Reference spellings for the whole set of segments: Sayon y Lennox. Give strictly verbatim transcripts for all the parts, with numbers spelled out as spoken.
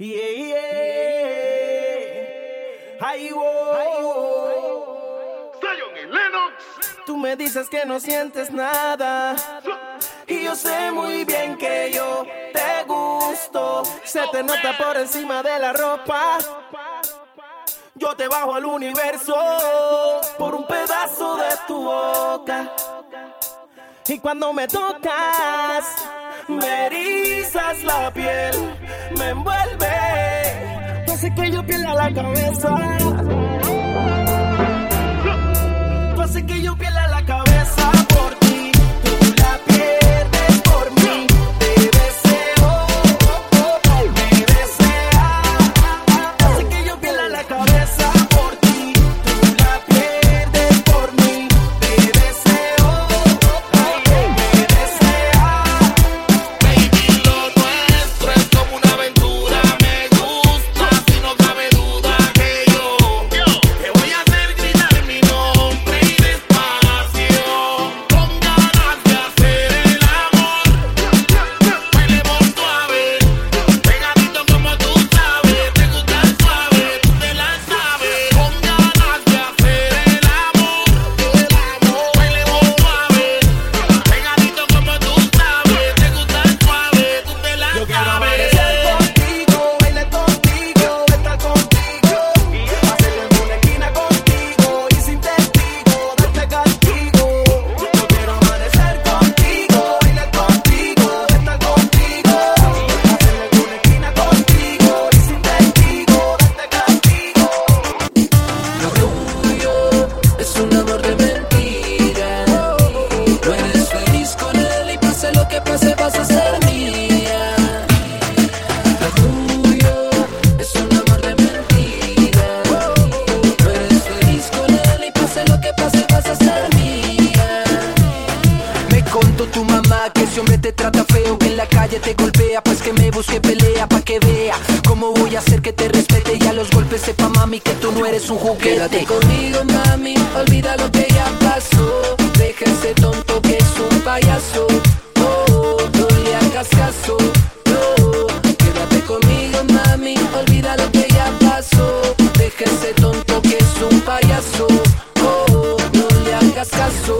Yeah, yeah. Ay, oh. Sayon y Lennox. Tú me dices que no sientes nada, y yo sé muy bien que yo te gusto. Se te nota por encima de la ropa. Yo te bajo al universo por un pedazo de tu boca. Y cuando me tocas, me erizas la piel, me envuelve, tú haces que yo pierda la cabeza. Tú haces que yo pierda la cabeza por ti, tú la pierdes por mí. Te deseo, oh, oh, oh, me deseas. Tú haces que yo pierda la cabeza por ti, tú la pierdes por mí. Te deseo, oh, oh, oh, me deseas. Baby, lo nuestro es como una aventura. Me gusta, si no cabe duda que yo te voy a hacer gritar mi nombre y despacio, con ganas de hacer el amor. Bailemos suave, pegadito como tú sabes. Te gusta el suave, tú te la sabes, con ganas de hacer el amor. Bailemos suave, pegadito como tú sabes. Te gusta el suave, tú te la sabes. Contigo, bailar contigo, estar contigo, hacerlo en una esquina contigo y sin testigo, darte castigo. Yo quiero amanecer contigo, bailar contigo, estar contigo, hacerlo en una esquina contigo y sin testigo, darte castigo. Lo tuyo es un amor de mentira. No eres feliz con él y pase lo que pase vas a ser mía. Tu mamá que ese hombre te trata feo, que en la calle te golpea, pues que me busque pelea pa' que vea cómo voy a hacer que te respete. Y a los golpes sepa, mami, que tú no eres un juguete. Quédate conmigo, mami, olvida lo que ya pasó. Deja ese tonto que es un payaso, oh, oh, no le hagas caso, no. Quédate conmigo, mami, olvida lo que ya pasó. Deja ese tonto que es un payaso, oh, oh, no le hagas caso.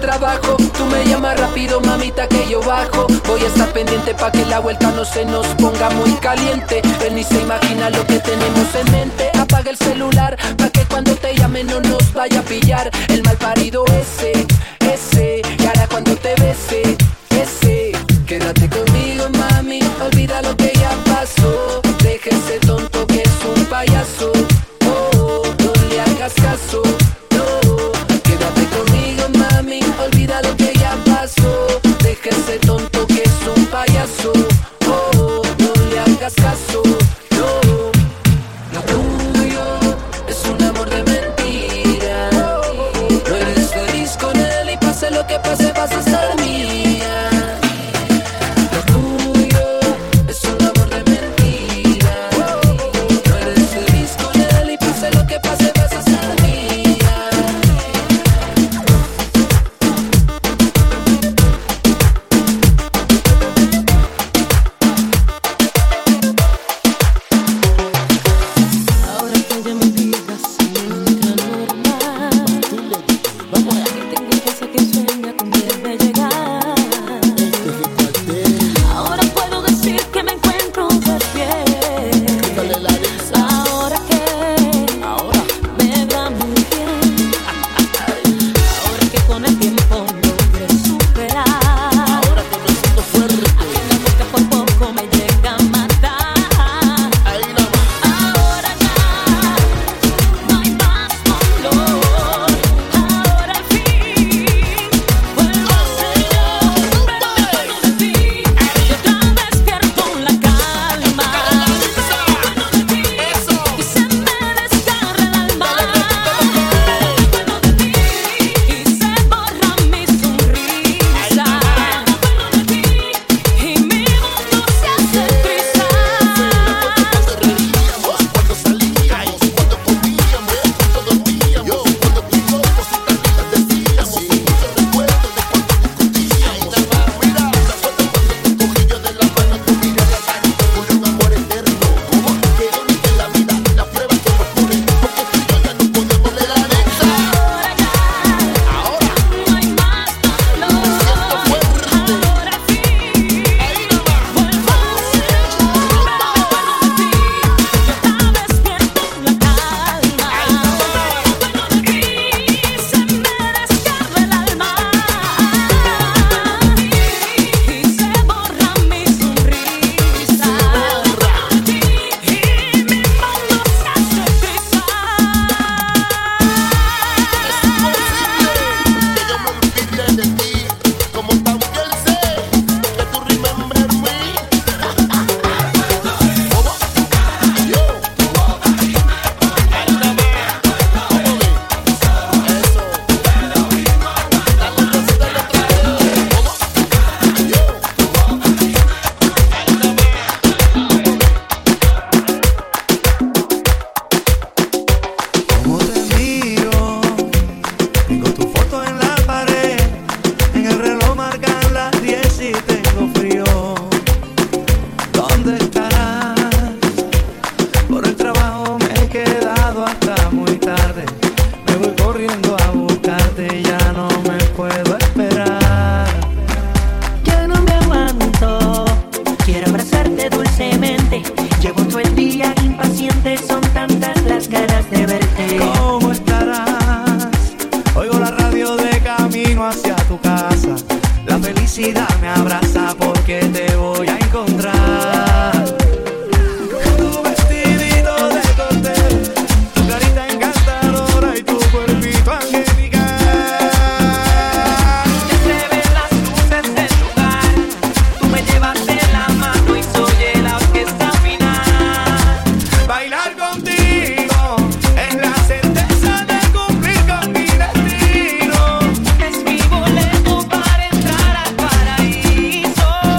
Trabajo, tú me llamas rápido, mamita, que yo bajo. Voy a estar pendiente pa' que la vuelta no se nos ponga muy caliente. Él ni se imagina lo que tenemos en mente. Apaga el celular pa' que cuando te llame no nos vaya a pillar. El malparido ese, ese, y ahora cuando te bese, ese. Quédate conmigo, mami, olvida lo que ya pasó. Deja ese tonto que es un payaso, oh, oh, no le hagas caso. Olvida lo que ya pasó, deja ese tonto que es un payaso, oh, oh, no le hagas caso, no. Lo tuyo es un amor de mentira, no eres feliz con él y pase lo que pase vas a ser mía. Lo tuyo es un amor de mentira, no eres feliz con él y pase lo que pase vas a ser mía. me puedo esperar. Ya no me aguanto, quiero abrazarte dulcemente. Llevo todo el día impaciente, son tantas las ganas de verte. ¿Cómo estarás? Oigo la radio de camino hacia tu casa. La felicidad me abraza porque te voy a encontrar. Tu vestidito de cóctel, tu carita encantadora y tu cuerpito angelical. Te ven las luces del lugar, tú me llevas de la mano y soy el orquesta final. Bailar contigo es la certeza de cumplir con mi destino. Es mi boleto para entrar al paraíso.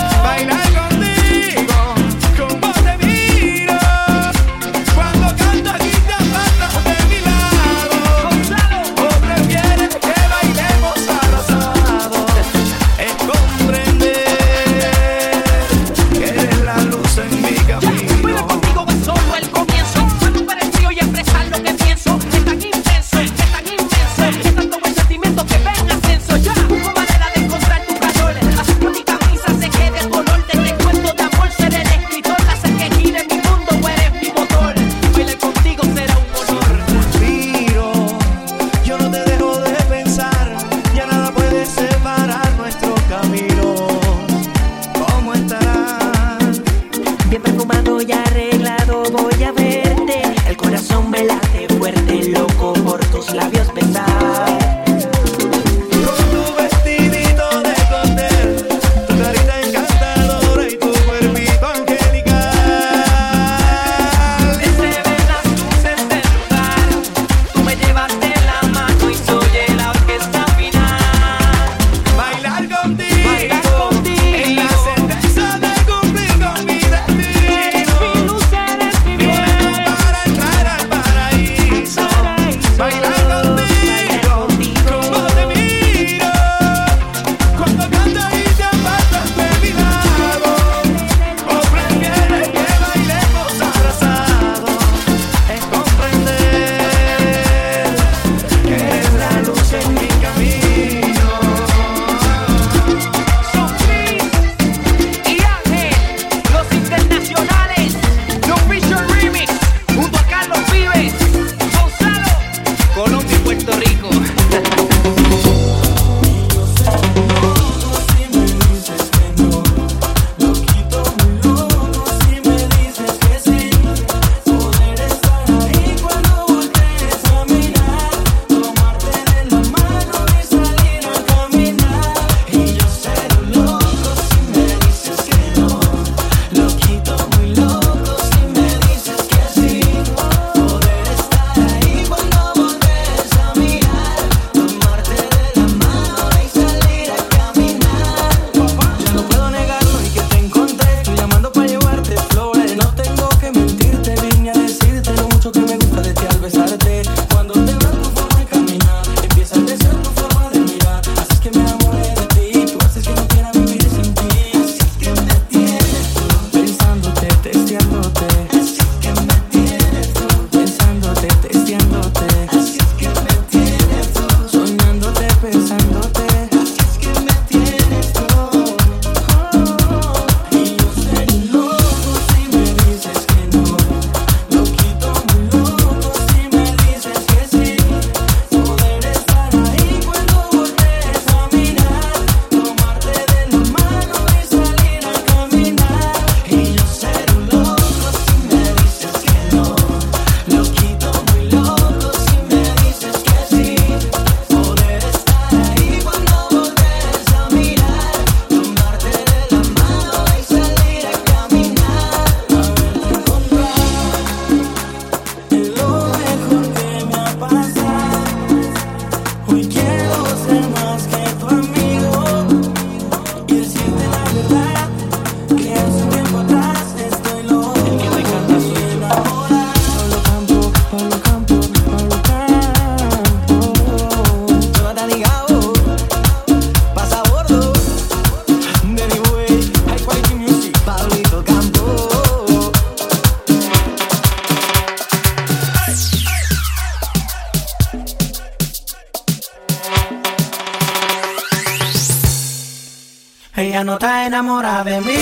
Ella no está enamorada de mí,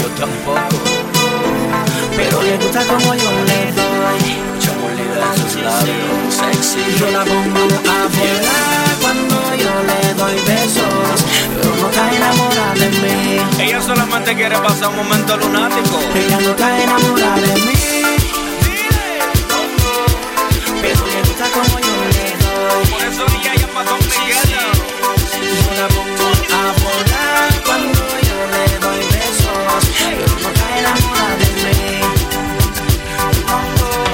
yo tampoco, pero le gusta como yo le doy. Chamulida en sus labios, sexy. Yo la pongo a volar cuando yo le doy besos, pero no está enamorada de mí. Ella solamente quiere pasar un momento lunático. Ella no está enamorada de mí, pero le gusta como yo le doy. Por eso ella ya pasó un Miguel. Yo la pongo a volar cuando yo le doy besos, pero no está enamorada de mí.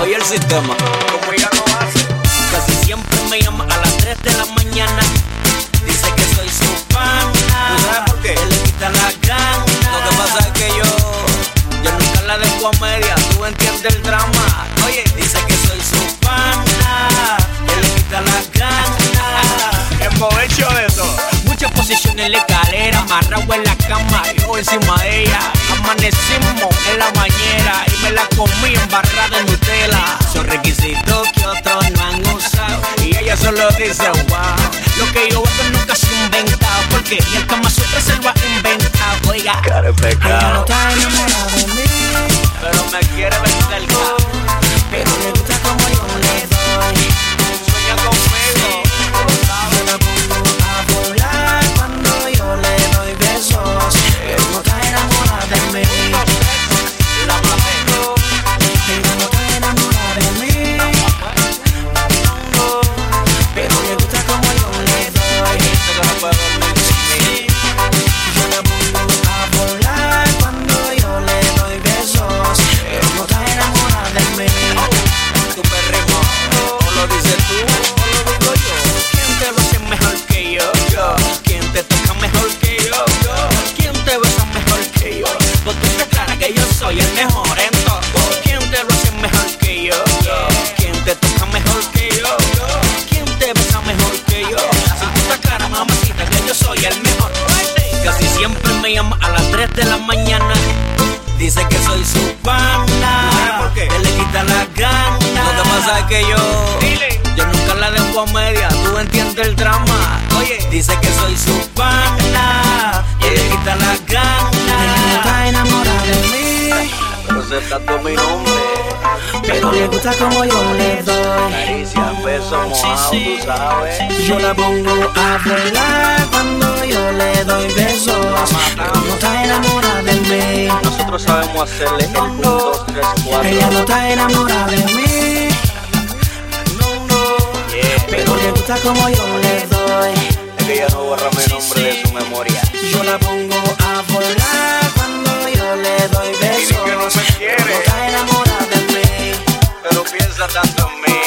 Oye el sistema, como ella lo hace. Casi siempre me llama a las tres de la mañana. Dice que soy su pana. ¿Tú sabes por qué? Que le quita la gana. Lo que pasa es que yo, yo nunca la dejo a media. Tú entiendes el drama. Oye, dice que soy su pana. Que le quita la gana. En provecho de eso. Muchas posiciones en la escalera, amarrado en la cama, yo encima de ella. Amanecimos en la bañera y me la comí embarrada en Nutella. Son requisitos que otros no han usado y ella solo dice wow. Lo que yo hago nunca se inventa, porque ni el Kama Sutra se lo ha inventado. Oiga, cara pecado. Ella no está enamorada de mí, pero me quiere ver cerca. Pero le gusta como yo le doy. Sueña conmigo, lo sabe. Que yo, dile. Yo nunca la dejo a media, tú entiendes el drama. Oye, dice que soy su pana, y le quita la gana. Ella no está enamorada de mí, pero se trató mi nombre. Pero le gusta como yo le doy. Caricia, beso, mojado, sí, sí, tú sabes. Sí. Yo la pongo a volar cuando yo le doy besos. Pero no está enamorada de mí. Nosotros sabemos hacerle el uno, dos, tres, cuatro. Ella no está enamorada de mí. Pero le gusta como yo le doy. Es que ella no borra mi nombre de su memoria. Yo la pongo a volar cuando yo le doy besos. Dicen que no me quiere, pero está enamorada de mí. Pero piensa tanto en mí.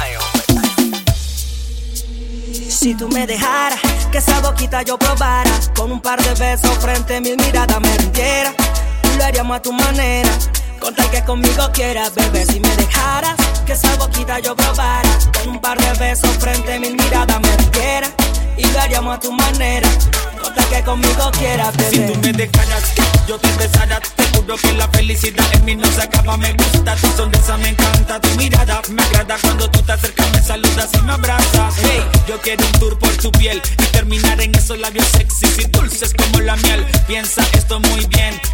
Ay, hombre. Si tú me dejaras, que esa boquita yo probara, con un par de besos frente a mi mirada me rindiera. Lo haríamos a tu manera, con tal que conmigo quieras, bebé. Si me dejaras, que esa boquita yo probara, con un par de besos frente a mi mirada me rindiera. Y lo haríamos a tu manera, con tal que conmigo quieras, bebé. Si tú me dejaras, yo te besara. Te juro que la felicidad en mí no se acaba. Me gusta tu sonrisa, me encanta tu mirada. Me agrada cuando tú te acercas, me saludas y me abrazas. Hey, yo quiero un tour por tu piel y terminar en esos labios sexys y dulces como la miel. Piensa esto muy bien. Tú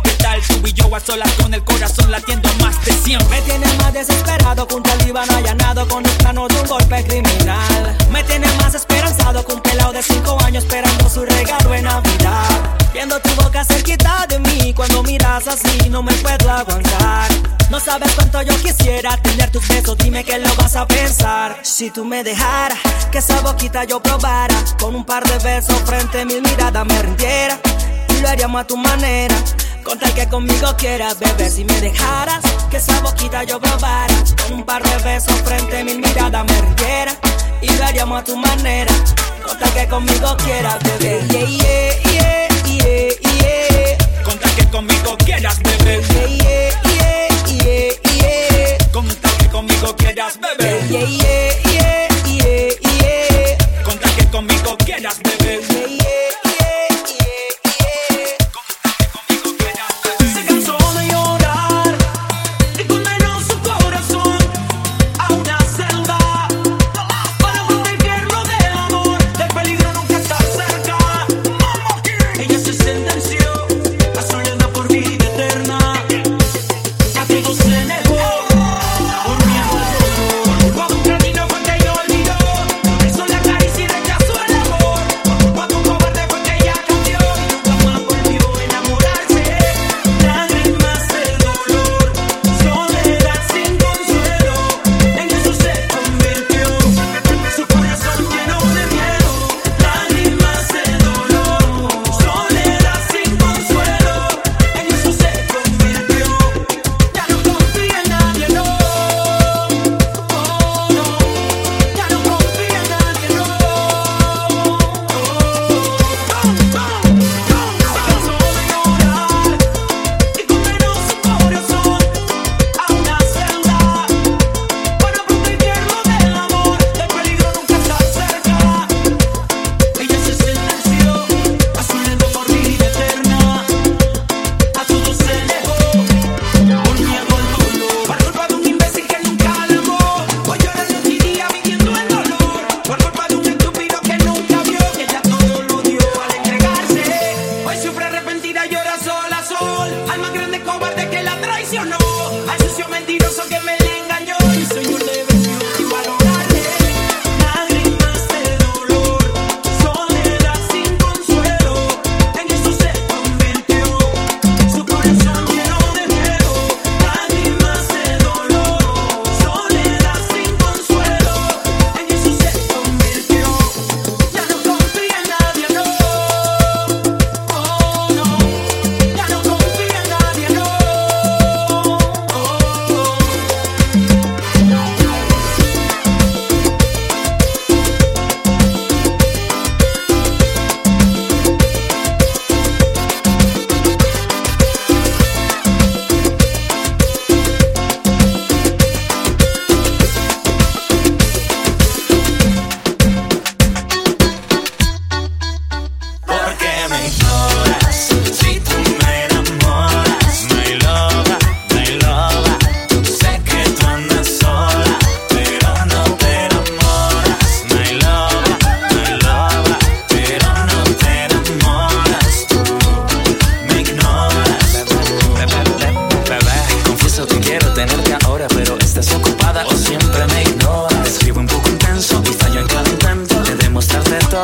y yo a solas con el corazón latiendo más de cien. Me tienes más desesperado que un talibán allanado con un plano de un golpe criminal. Me tienes más esperanzado que un pelado de cinco años esperando su regalo en Navidad. Viendo tu boca cerquita de mí, cuando miras así no me puedo aguantar. No sabes cuánto yo quisiera tener tus besos, dime que lo vas a pensar. Si tú me dejaras, que esa boquita yo probara, con un par de besos frente a mi mirada me rindiera. Y lo haríamos a tu manera, con tal que conmigo quieras, bebé. Si me dejaras, que esa boquita yo probara, con un par de besos frente a mi mirada me rindiera. Y lo haríamos a tu manera, con tal que conmigo quieras, bebé. Yeah, yeah, yeah, yeah, yeah. Con tal que conmigo quieras, bebé. Yeah, yeah, yeah, yeah. Con tal que conmigo quieras, bebé. Yeah, yeah, yeah, yeah, yeah. Con tal que conmigo quieras, bebé. Yeah, yeah.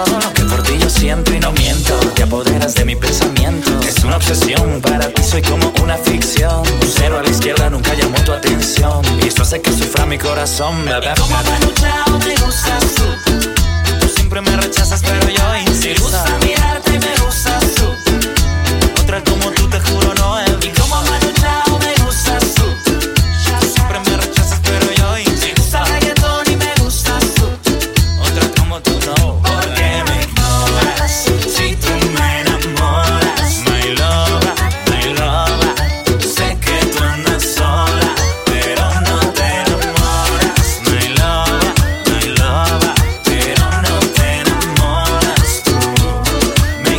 todo lo que por ti yo siento y no miento. Te apoderas de mi pensamiento, es una obsesión. Para ti soy como una ficción. Un cero a la izquierda nunca llamó tu atención, y esto hace que sufra mi corazón, bebé. Como Manuchao te gustas tú. Tú siempre me rechazas pero yo insisto. Me gusta mirarte y me gustas tú. Otra como tú te juro no es. Y como Manuchao me gustas tú. Siempre me rechazas pero yo insisto. Me gusta reggaetón y me gustas tú. Otra como tú no. Porque me ignoras si tú me enamoras. My love, my love. Sé que tú andas sola pero no te enamoras. My love, my love. Pero no te enamoras tú. Me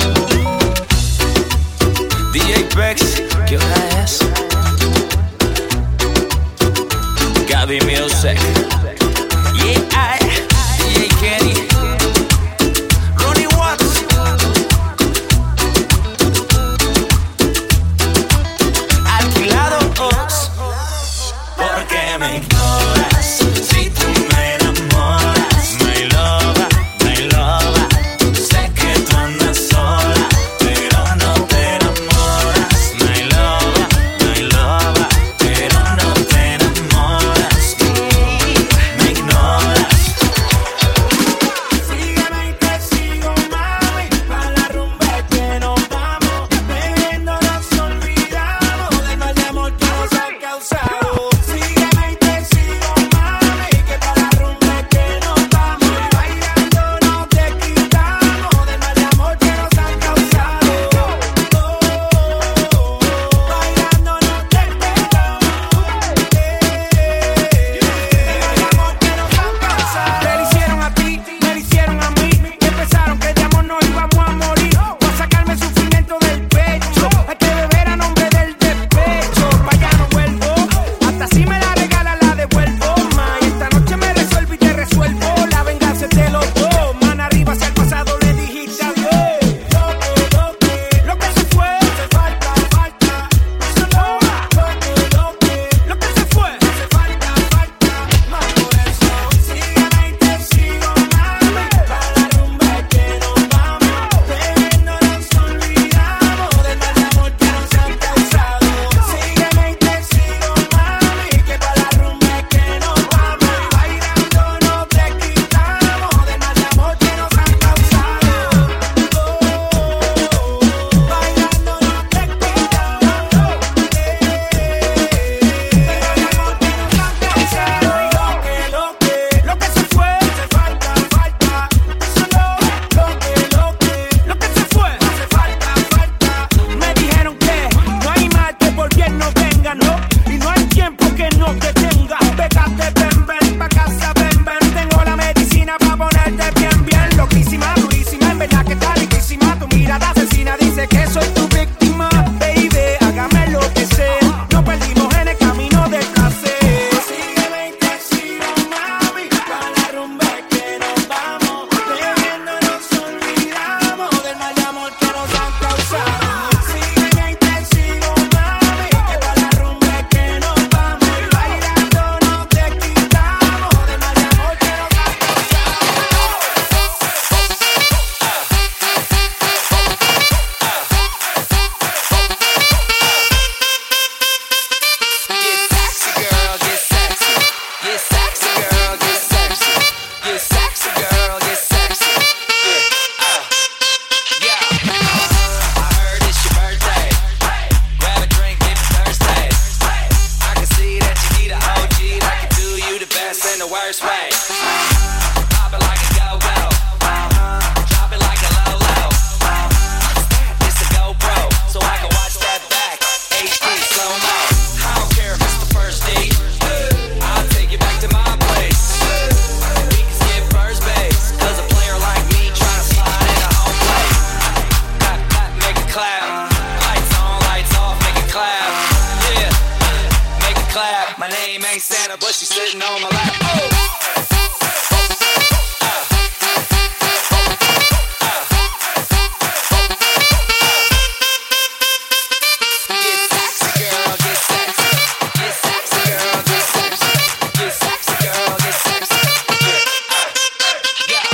ignoras tú. D J Pex, ¿qué hora es? Gaby Music. Yeah, I, D J Kenny, Ronnie Watts. Alquilado Ox. Porque me ignoras si tú me enamoras. My love, my love. Sé que tú andas sola pero no te enamoras. My love, my love. Pero no te enamoras tú. Me ignoras. Sígueme y te sigo, mami, pa' la rumba que nos vamos. Bebiendo nos olvidamos de todo el amor que nos ha causado. Sígueme y te sigo, mami, que pa' la rumba que nos vamos. Bailando nos te quitamos de todo el amor que nos ha causado. Bailando nos te quitamos de todo el amor que nos ha causado. Te lo hicieron a ti, me lo hicieron a mí. Que pensaron que de amor nos íbamos a morir. Pa' sacarme el sufrimiento del pecho. Hay que beber a nombre del despecho. Pa' allá no vuelvo. Hasta si me la regalas la devuelvo. Ma, y esta noche me resuelvo y te resuelvo. La venganza es de los dos. Man arriba hacia el pasado le dijiste adiós. Lo que, lo que, lo que se fue. Se falta, falta. Se lo va. Lo que, lo que, lo que se fue. Se falta, falta. Más por eso. Sígueme y te sigo, mami, pa' la rumba que nos vamos. Bebiendo nos olvidamos del mal amor que nos han causado. Sígueme y te sigo, mami, que pa' la rumba que nos vamos. Bailando nos te quitamos del mal amor que nos han causado. Bailando nos te quitamos. Lo que, lo que, lo que se fue. Se falta, falta. Lo que, lo que, lo que se fue. Se falta, falta. Me dijeron que no hay mal que por bien no venga, no. Y no hay tiempo que no te tenga. Pégate, ven, ven, pa' casa, ven, ven. Tengo la medicina pa' ponerte bien, bien. Loquísima, durísima, en verdad que está riquísima. Tu mirada asesina dice que soy tu víctima. Baby, hágame lo que sé. Nos perdimos en el camino del placer. Sígueme y te sigo, mami, pa' la rumba que nos vamos. Bebiendo nos olvidamos del mal amor que nos han causado. Sígueme y te sigo, mami, que pa' la rumba que nos vamos. Bailando nos te quitamos del mal amor que nos han causado. Get sexy, girl, get sexy. Get sexy, girl, get sexy. Get sexy, girl, get sexy. Yeah, uh, yeah. I heard it's your birthday. Grab a drink, get thirsty. I can see that you need a O G that can do you the best and the worst way. Pop it like a go-go. Drop it like a low-low. It's a GoPro, so I can watch that back. H D slow-mo. I don't care if it's the first date. I'll take you back to my place. We can skip first base. Cause a player like me tryna slide into home plate. Clap, clap, make it clap. Lights on, lights off, make it clap. Yeah, make it clap. My name ain't Santa, but she's sitting on my lap. Oh. Get sexy, girl, get sexy. Get sexy, girl, get sexy. Get sexy, girl, get sexy. Yeah, uh, yeah.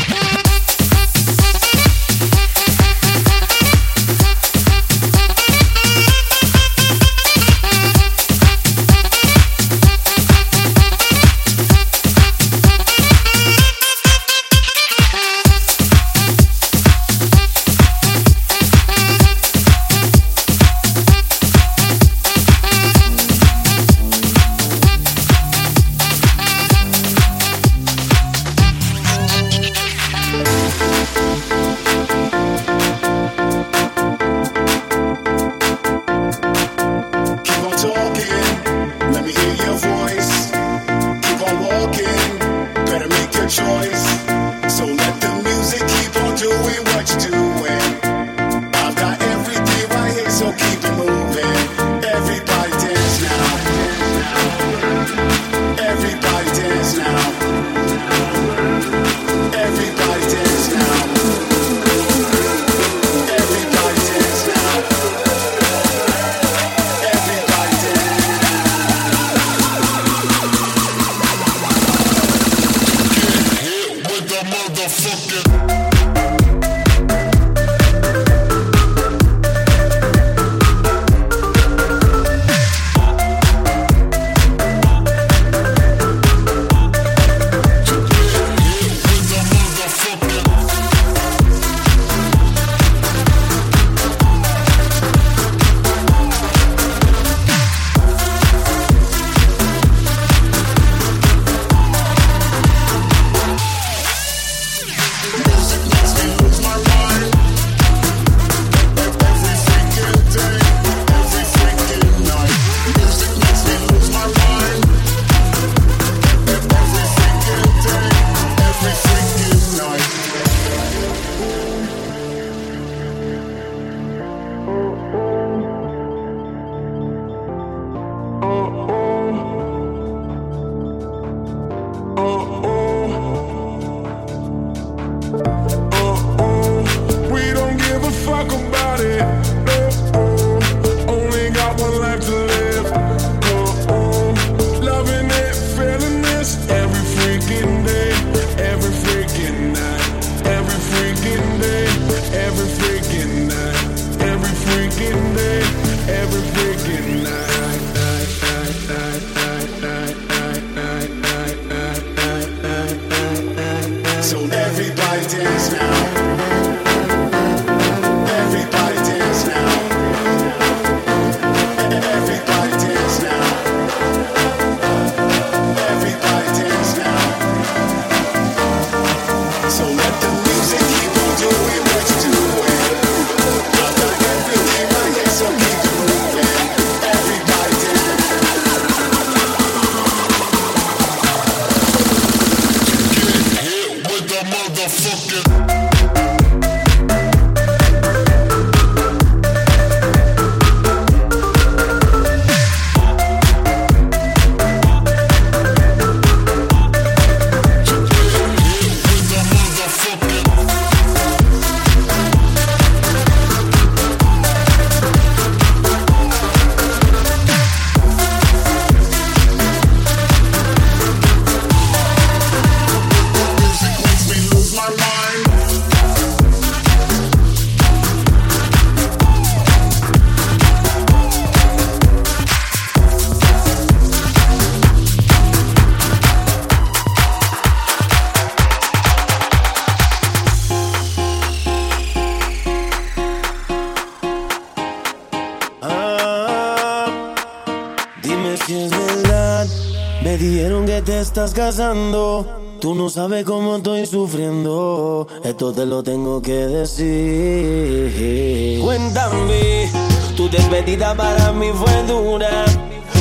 Estás casando, tú no sabes cómo estoy sufriendo. Esto te lo tengo que decir. Cuéntame, tu despedida para mí fue dura.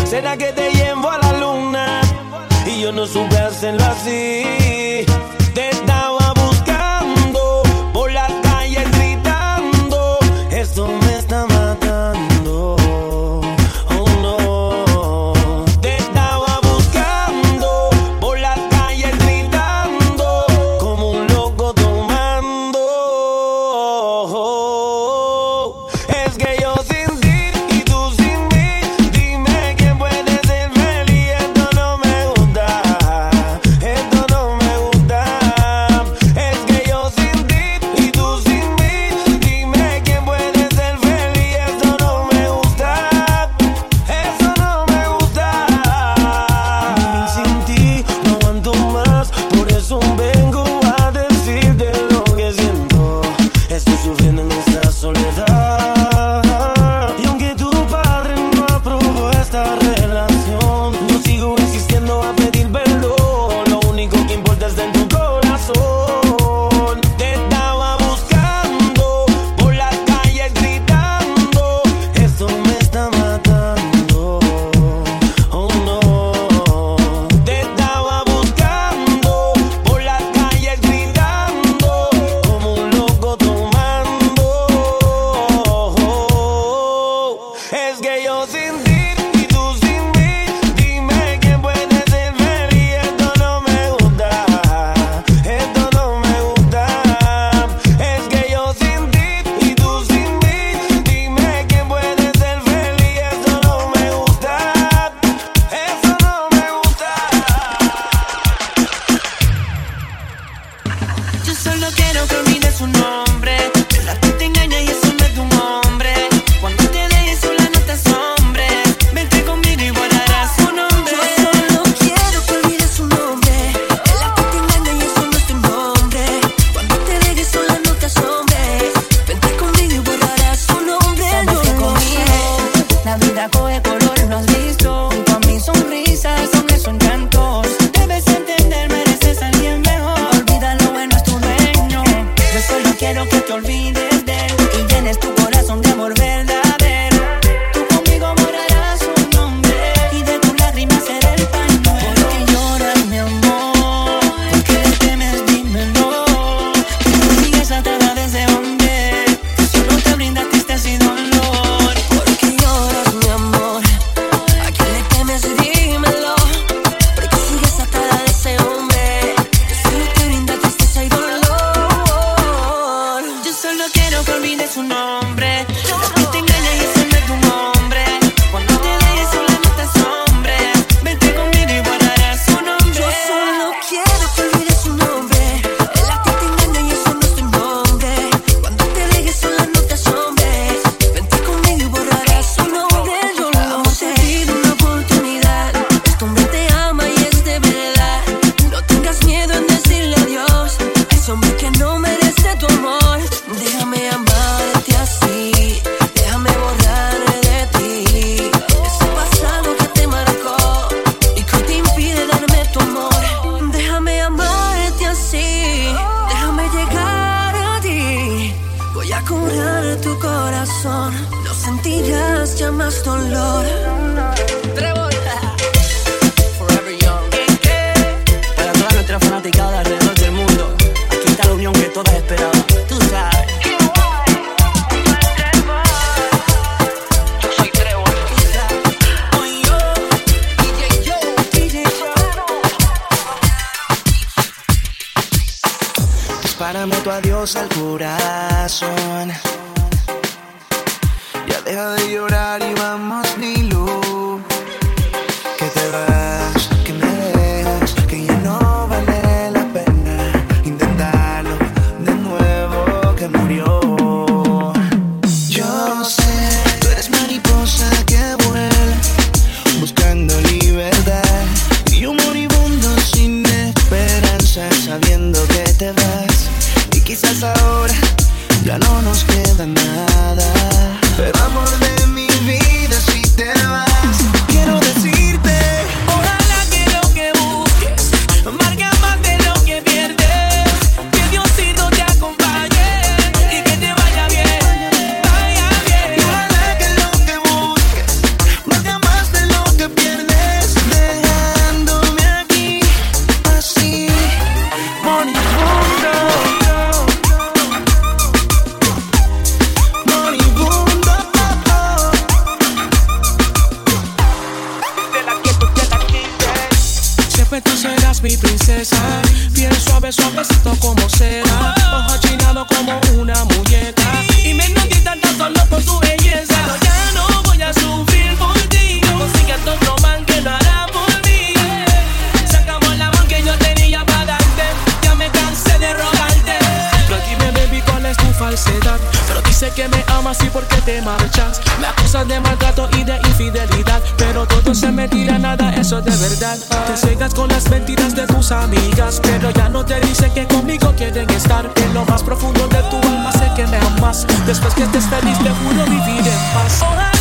Será que te llevo a la luna y yo no supe hacerlo así. Te estaba buscando por las calles gritando. Esto me está matando. quiero que olvides su nombre, pero tú te engañas y eso no es de un hombre. Cuando te dejes sola no te asombres, vente conmigo y guardarás su nombre. Yo solo quiero que olvides su nombre, pero te engañas y eso no es tu nombre. Cuando te dejes sola no te asombres, vente conmigo y guardarás su nombre. Sabes que conmigo la vida coge color, lo has visto, junto a mi sonrisa son esos llantos. Debes entender, mereces a alguien mejor. Olvida lo bueno, es tu dueño. Yo solo quiero que te olvides de él y llenes tu corazón de amor verdadero. Tú conmigo borrarás su nombre y de tus lágrimas será el pañuelo. ¿Por qué lloras, mi amor? ¿Por qué temes? Dímelo. Que tú sigues atada de ese hombre que solo te brinda tristeza y dolor. Quiero que olvides su nombre. No te engañes y eso no es de un hombre. Cuando te dejes sola no te asombres, vente conmigo y guardarás su nombre. Yo solo quiero que olvides su nombre. El a ti te engaña y eso no es tu nombre. Cuando te dejes sola no te asombres, vente conmigo y guardarás su nombre. Yo lo sé. Pido una oportunidad. Este hombre te ama y es de verdad. No tengas miedo en decirle adiós a ese hombre que no merece tu amor. Déjame amarte así, déjame borrarme de ti ese pasado que te marcó y que te impide darme tu amor. Déjame amarte así, déjame llegar a ti. Voy a curar tu corazón, no sentirás ya más dolor. Trevor, Forever Young. Para toda nuestra fanaticada alrededor del mundo, aquí está la unión que todas esperaban. Tú sabes. Dispárame tu adiós al corazón. Ya deja de llorar y vamos, Nilu. Que te vas, que me dejas, que ya no vale la pena intentarlo de nuevo, que murió. Yo sé, tú eres mariposa que vuela buscando libertad y un moribundo sin esperanza, sabiendo que te vas. Quizás ahora ya no nos queda nada, pero amor de mi vida, si te vas, quiero decirte, ojalá que lo que busques valga más de lo que pierdes, que Diosito te acompañe y que te vaya bien, vaya bien. Y ojalá que lo que busques valga más de lo que pierdes, dejándome aquí así, moribundo. Tú serás mi princesa, piel suave, suavecito como cera, ojo chinado como una muñeca, y me encantan tan solo por tu belleza. Pero ya no voy a sufrir por ti, no consigas tu román que lo hará por mí. Se acabó el amor que yo tenía para darte, ya me cansé de rogarte. Pero dime, baby, ¿cuál es tu falsedad? Pero dice que me amas y por qué te marchas. Me acusan de maltrato y de infidelidad, pero todo se me tira, nada, eso es de verdad. Te cegas con las mentiras de tus amigas, pero ya no te dicen que conmigo quieren estar. En lo más profundo de tu alma sé que me amas. Después que estés feliz te juro vivir en paz.